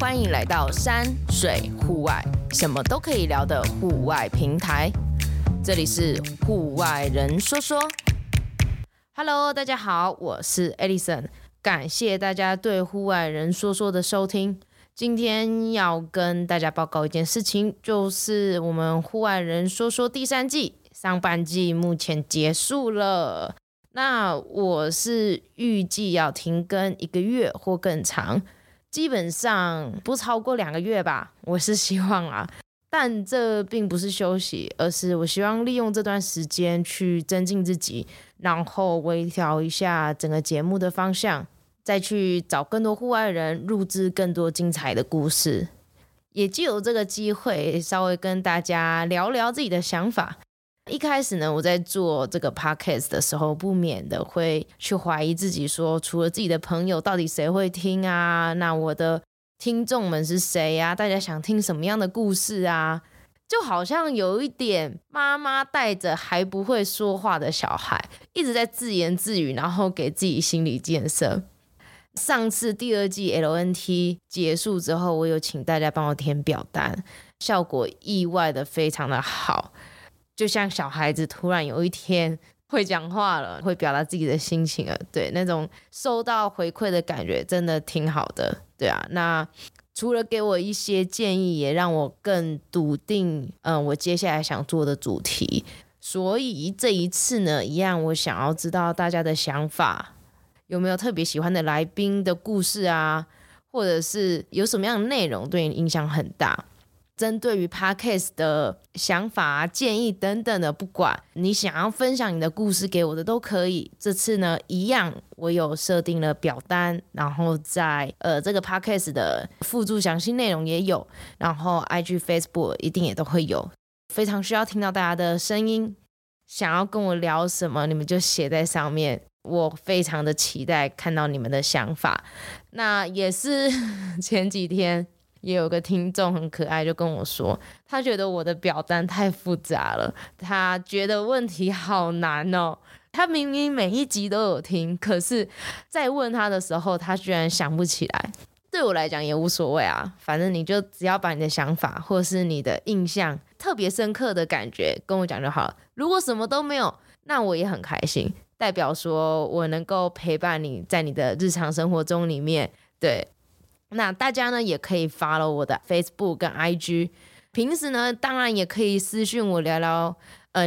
欢迎来到山水户外，什么都可以聊的户外平台。这里是户外人说说。Hello， 大家好，我是 Alyson， 感谢大家对户外人说说的收听。今天要跟大家报告一件事情，就是我们户外人说说第三季上半季目前结束了。那我是预计要停更1个月或更长，基本上不超过2个月吧，我是希望啦。但这并不是休息，而是我希望利用这段时间去增进自己，然后微调一下整个节目的方向，再去找更多户外人录制更多精彩的故事，也藉由这个机会稍微跟大家聊聊自己的想法。一开始呢，我在做这个 podcast 的时候，不免的会去怀疑自己说，除了自己的朋友，到底谁会听啊？那我的听众们是谁啊？大家想听什么样的故事啊？就好像有一点妈妈带着还不会说话的小孩，一直在自言自语，然后给自己心理建设。上次第2季 LNT 结束之后，我有请大家帮我填表单，效果意外的非常的好。就像小孩子突然有一天会讲话了，会表达自己的心情了，对，那种收到回馈的感觉真的挺好的，对啊。那除了给我一些建议，也让我更笃定我接下来想做的主题。所以这一次呢，一样我想要知道大家的想法，有没有特别喜欢的来宾的故事啊，或者是有什么样的内容对你影响很大。针对于 podcast 的想法啊、建议等等的，不管你想要分享你的故事给我的都可以。这次呢，一样我有设定了表单，然后在这个 podcast 的附注详细内容也有，然后 IG、Facebook 一定也都会有。非常需要听到大家的声音，想要跟我聊什么，你们就写在上面。我非常的期待看到你们的想法。那也是前几天。也有个听众很可爱，就跟我说他觉得我的表单太复杂了，他觉得问题好难哦。他明明每一集都有听，可是在问他的时候他居然想不起来。对我来讲也无所谓啊，反正你就只要把你的想法或是你的印象特别深刻的感觉跟我讲就好了。如果什么都没有，那我也很开心，代表说我能够陪伴你在你的日常生活中里面，对。那大家呢也可以 follow 我的 Facebook 跟 IG， 平时呢当然也可以私讯我聊聊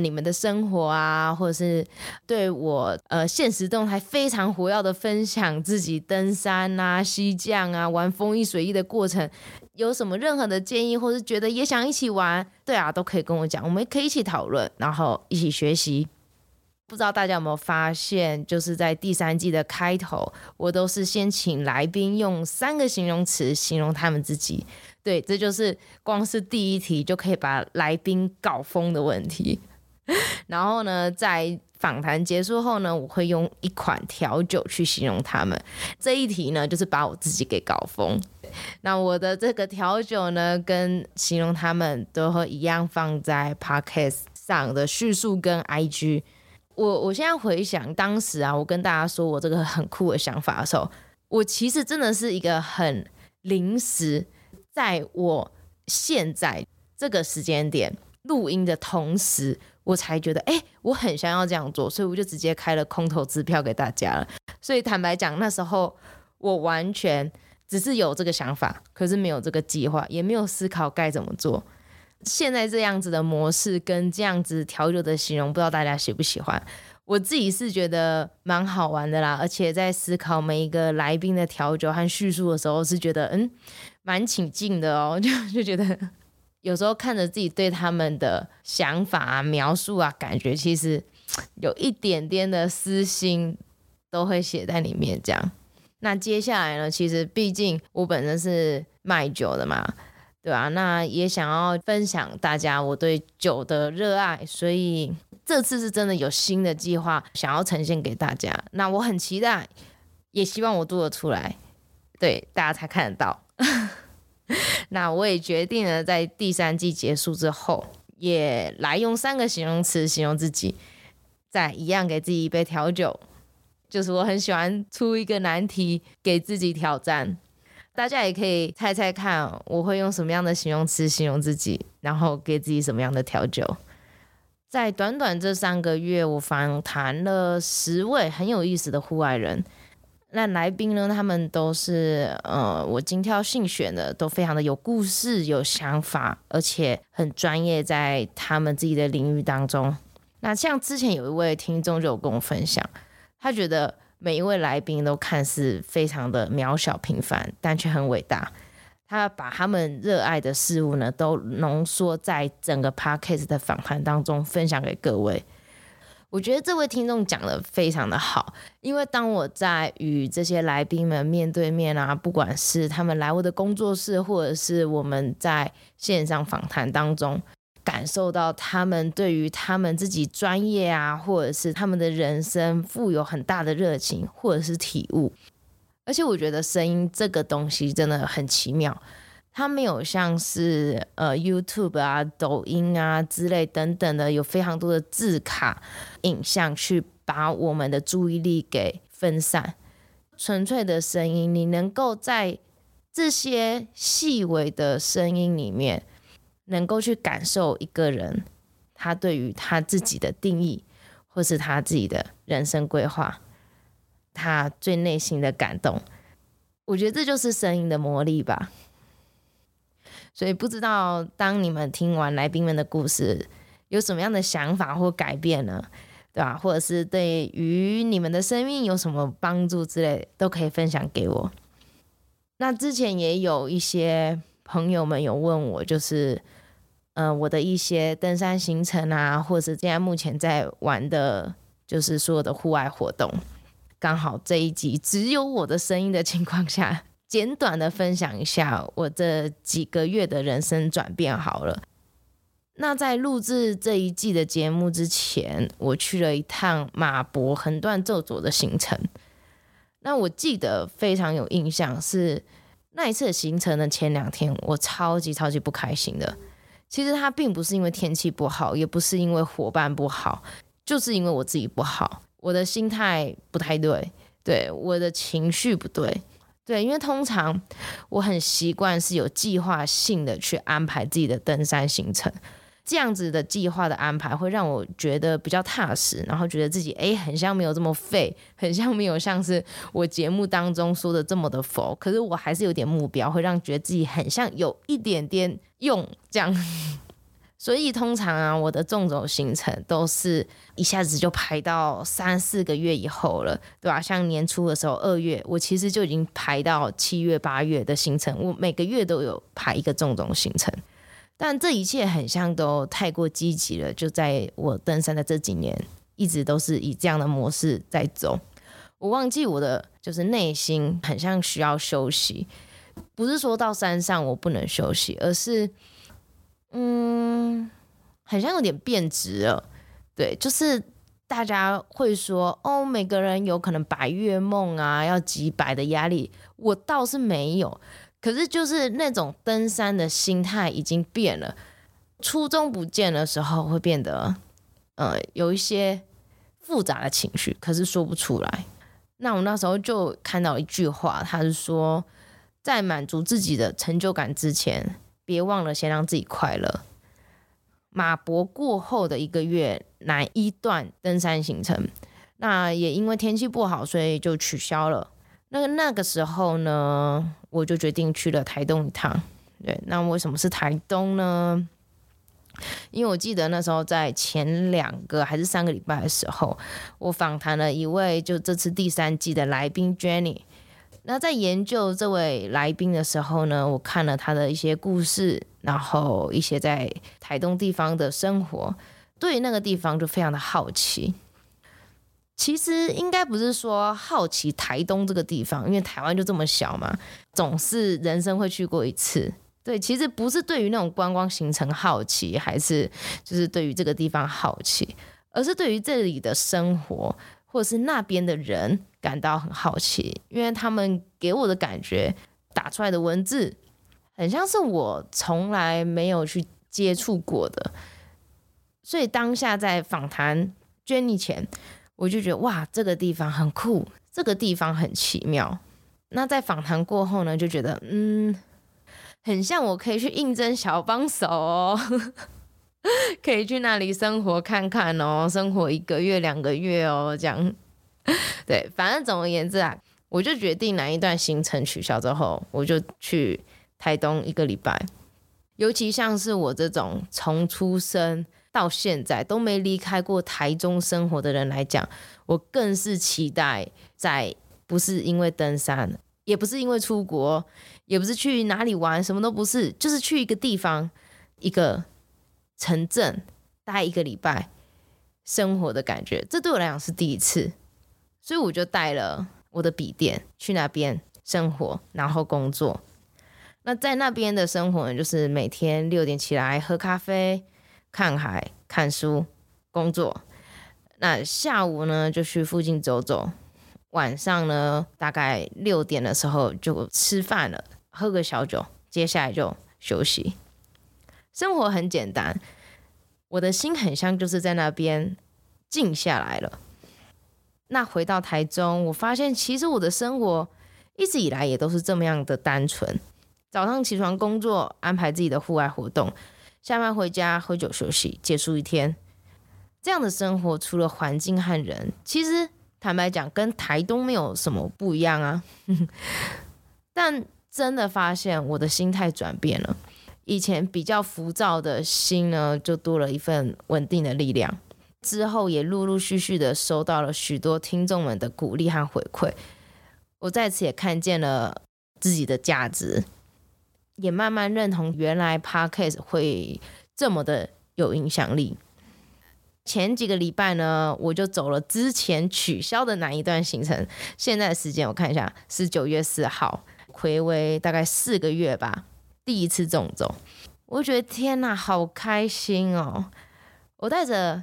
你们的生活啊，或者是对我现实动态非常活跃的分享自己登山啊、溪降啊、玩风翼水翼的过程，有什么任何的建议，或是觉得也想一起玩，对啊，都可以跟我讲，我们可以一起讨论，然后一起学习。不知道大家有没有发现，就是在第3季的开头，我都是先请来宾用3个形容词形容他们自己。对，这就是光是第1题就可以把来宾搞疯的问题。然后呢，在访谈结束后呢，我会用1款调酒去形容他们。这一题呢，就是把我自己给搞疯。那我的这个调酒呢，跟形容他们都会一样放在 podcast 上的叙述跟 IG。我现在回想当时啊，我跟大家说我这个很酷的想法的时候，我其实真的是一个很临时，在我现在这个时间点录音的同时，我才觉得我很想要这样做，所以我就直接开了空头支票给大家了。所以坦白讲，那时候我完全只是有这个想法，可是没有这个计划，也没有思考该怎么做。现在这样子的模式跟这样子调酒的形容，不知道大家喜不喜欢？我自己是觉得蛮好玩的啦，而且在思考每一个来宾的调酒和叙述的时候，是觉得蛮起劲的哦，就觉得有时候看着自己对他们的想法啊、描述啊，感觉其实有一点点的私心都会写在里面这样。那接下来呢，其实毕竟我本身是卖酒的嘛。对啊，那也想要分享大家我对酒的热爱，所以这次是真的有新的计划想要呈现给大家。那我很期待，也希望我做得出来，对，大家才看得到。那我也决定了，在第3季结束之后，也来用3个形容词形容自己，再一样给自己一杯调酒。就是我很喜欢出一个难题给自己挑战。大家也可以猜猜看我会用什么样的形容词形容自己，然后给自己什么样的调酒。在短短这3个月，我访谈了10位很有意思的户外人。那来宾呢，他们都是我精挑细选的，都非常的有故事、有想法，而且很专业在他们自己的领域当中。那像之前有一位听众就有跟我分享，他觉得每一位来宾都看似非常的渺小平凡，但却很伟大。他把他们热爱的事物呢，都浓缩在整个 podcast 的访谈当中分享给各位。我觉得这位听众讲得非常的好，因为当我在与这些来宾们面对面啊，不管是他们来我的工作室，或者是我们在线上访谈当中，感受到他们对于他们自己专业啊，或者是他们的人生富有很大的热情，或者是体悟。而且我觉得声音这个东西真的很奇妙，它没有像是YouTube 啊、抖音啊之类等等的有非常多的字卡影像去把我们的注意力给分散。纯粹的声音，你能够在这些细微的声音里面能够去感受一个人他对于他自己的定义，或是他自己的人生规划，他最内心的感动。我觉得这就是声音的魔力吧。所以不知道当你们听完来宾们的故事有什么样的想法或改变呢，对吧？或者是对于你们的生命有什么帮助之类，都可以分享给我。那之前也有一些朋友们有问我，就是我的一些登山行程啊，或者是现在目前在玩的就是所有的户外活动。刚好这一集只有我的声音的情况下，简短的分享一下我这几个月的人生转变好了。那在录制这一季的节目之前，我去了一趟马博横断宙佐的行程。那我记得非常有印象是那一次的行程的前2天，我超级不开心的。其实它并不是因为天气不好，也不是因为伙伴不好，就是因为我自己不好。我的心态不太对，对，我的情绪不对，对，因为通常我很习惯是有计划性的去安排自己的登山行程，这样子的计划的安排会让我觉得比较踏实，然后觉得自己很像没有这么废，很像没有像是我节目当中说的这么的佛，可是我还是有点目标，会让觉得自己很像有一点点用这样。所以通常啊，我的纵走行程都是一下子就排到3-4个月以后了，对吧？像年初的时候2月，我其实就已经排到7月8月的行程，我每个月都有排一个纵走行程。但这一切很像都太过积极了，就在我登山的这几年，一直都是以这样的模式在走。我忘记我的就是内心很像需要休息，不是说到山上我不能休息，而是很像有点变质了。对，就是大家会说哦，每个人有可能白月梦啊，要几百的压力，我倒是没有。可是就是那种登山的心态已经变了，初衷不见的时候会变得有一些复杂的情绪，可是说不出来。那我那时候就看到一句话，他是说，在满足自己的成就感之前，别忘了先让自己快乐。马博过后的1个月，哪一段登山行程，那也因为天气不好，所以就取消了。那个时候呢，我就决定去了台东一趟。对，那为什么是台东呢？因为我记得那时候在前2个还是3个礼拜的时候，我访谈了一位就这次第3季的来宾 Jenny。那在研究这位来宾的时候呢，我看了他的一些故事，然后一些在台东地方的生活，对于那个地方就非常的好奇。其实应该不是说好奇台东这个地方，因为台湾就这么小嘛，总是人生会去过一次。对，其实不是对于那种观光行程好奇，还是就是对于这个地方好奇，而是对于这里的生活或者是那边的人感到很好奇。因为他们给我的感觉，打出来的文字很像是我从来没有去接触过的。所以当下在访谈 Jenny 前，我就觉得哇，这个地方很酷，这个地方很奇妙。那在访谈过后呢，就觉得很像我可以去应征小帮手哦，可以去那里生活看看哦，生活1个月2个月哦，这样。对，反正总而言之啊，我就决定哪一段行程取消之后，我就去台东1个礼拜。尤其像是我这种从出生到现在都没离开过台中生活的人来讲，我更是期待在不是因为登山，也不是因为出国，也不是去哪里玩，什么都不是，就是去一个地方一个城镇待1个礼拜生活的感觉，这对我来讲是第一次。所以我就带了我的笔电去那边生活，然后工作。那在那边的生活呢，就是每天6点起来喝咖啡、看海、看书、工作。那下午呢就去附近走走，晚上呢大概6点的时候就吃饭了，喝个小酒，接下来就休息。生活很简单，我的心很像就是在那边静下来了。那回到台中，我发现其实我的生活一直以来也都是这么样的单纯。早上起床工作，安排自己的户外活动，下班回家喝酒休息，结束一天。这样的生活除了环境和人，其实坦白讲跟台东没有什么不一样啊。但真的发现我的心态转变了，以前比较浮躁的心呢，就多了一份稳定的力量。之后也陆陆续续的收到了许多听众们的鼓励和回馈，我在此也看见了自己的价值，也慢慢认同原来 Podcast 会这么的有影响力。前几个礼拜呢，我就走了之前取消的哪一段行程，现在的时间我看一下是9月4号，睽违大概4个月吧，第一次纵走。我觉得天哪，好开心哦！我带着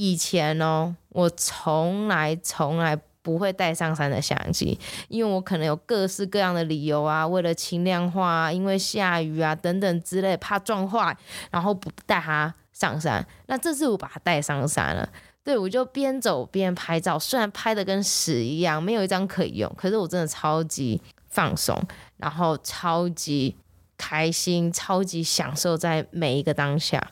以前哦，我从来不会带上山的相机，因为我可能有各式各样的理由啊，为了轻量化啊，因为下雨啊等等之类，怕撞坏，然后不带它上山。那这次我把它带上山了，对，我就边走边拍照，虽然拍的跟屎一样，没有一张可以用，可是我真的超级放松，然后超级开心，超级享受在每一个当下。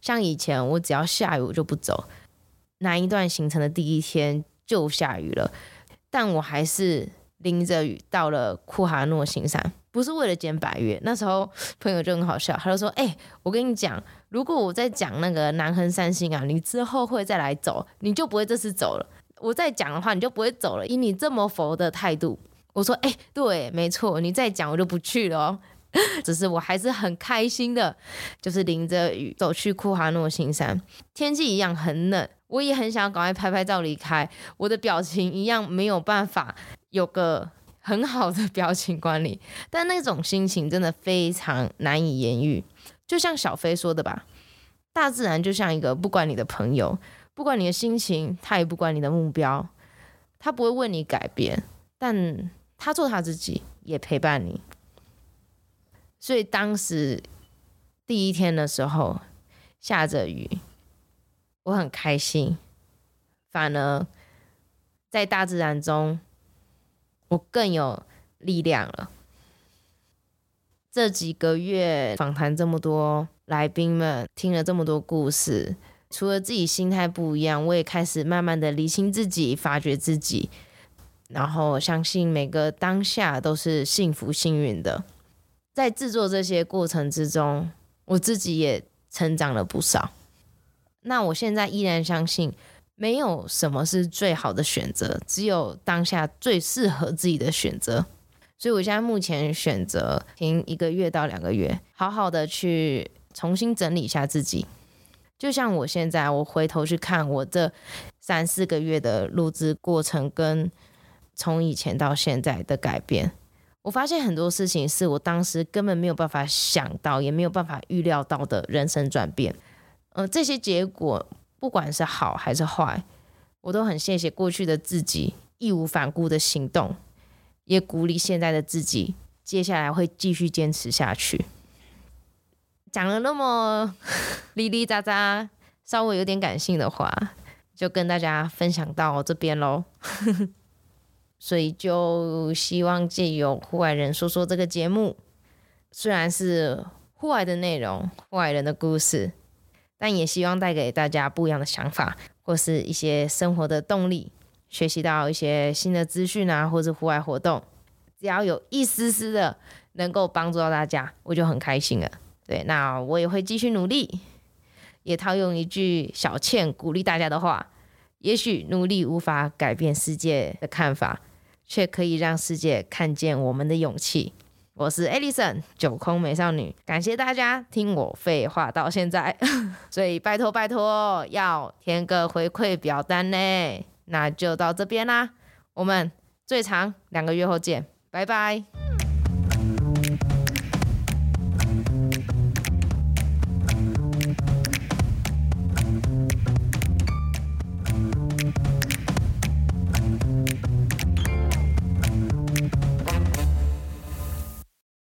像以前我只要下雨我就不走，那一段行程的第一天就下雨了，但我还是淋着雨到了库哈诺行山，不是为了捡百岳。那时候朋友就很好笑，他就说我跟你讲，如果我在讲那个南横三星啊，你之后会再来走，你就不会这次走了，我再讲的话你就不会走了，以你这么佛的态度。我说对，没错，你再讲我就不去了哦。只是我还是很开心的，就是淋着雨走去库哈诺行山，天气一样很冷，我也很想赶快拍拍照离开，我的表情一样没有办法有个很好的表情管理，但那种心情真的非常难以言喻。就像小飞说的吧，大自然就像一个不管你的朋友，不管你的心情，他也不管你的目标，他不会为你改变，但他做他自己，也陪伴你。所以当时第一天的时候，下着雨，我很开心，反而在大自然中我更有力量了。这几个月访谈这么多来宾们，听了这么多故事，除了自己心态不一样，我也开始慢慢的理清自己，发掘自己，然后相信每个当下都是幸福幸运的。在制作这些过程之中，我自己也成长了不少。那我现在依然相信，没有什么是最好的选择，只有当下最适合自己的选择。所以我现在目前选择停1个月到2个月，好好的去重新整理一下自己。就像我现在，我回头去看我这3-4个月的录制过程，跟从以前到现在的改变，我发现很多事情是我当时根本没有办法想到，也没有办法预料到的人生转变。这些结果不管是好还是坏，我都很谢谢过去的自己义无反顾的行动，也鼓励现在的自己接下来会继续坚持下去。讲了那么哩哩喳喳，稍微有点感性的话，就跟大家分享到这边咯。所以就希望藉由户外人说说这个节目，虽然是户外的内容，户外人的故事，但也希望带给大家不一样的想法，或是一些生活的动力，学习到一些新的资讯啊，或是户外活动，只要有一丝丝的能够帮助到大家，我就很开心了。对，那我也会继续努力，也套用一句小倩鼓励大家的话，也许努力无法改变世界的看法，却可以让世界看见我们的勇气。我是 Alyson 九空美少女，感谢大家听我废话到现在所以拜托拜托要填个回馈表单咧，那就到这边啦，我们最长2个月后见，拜拜。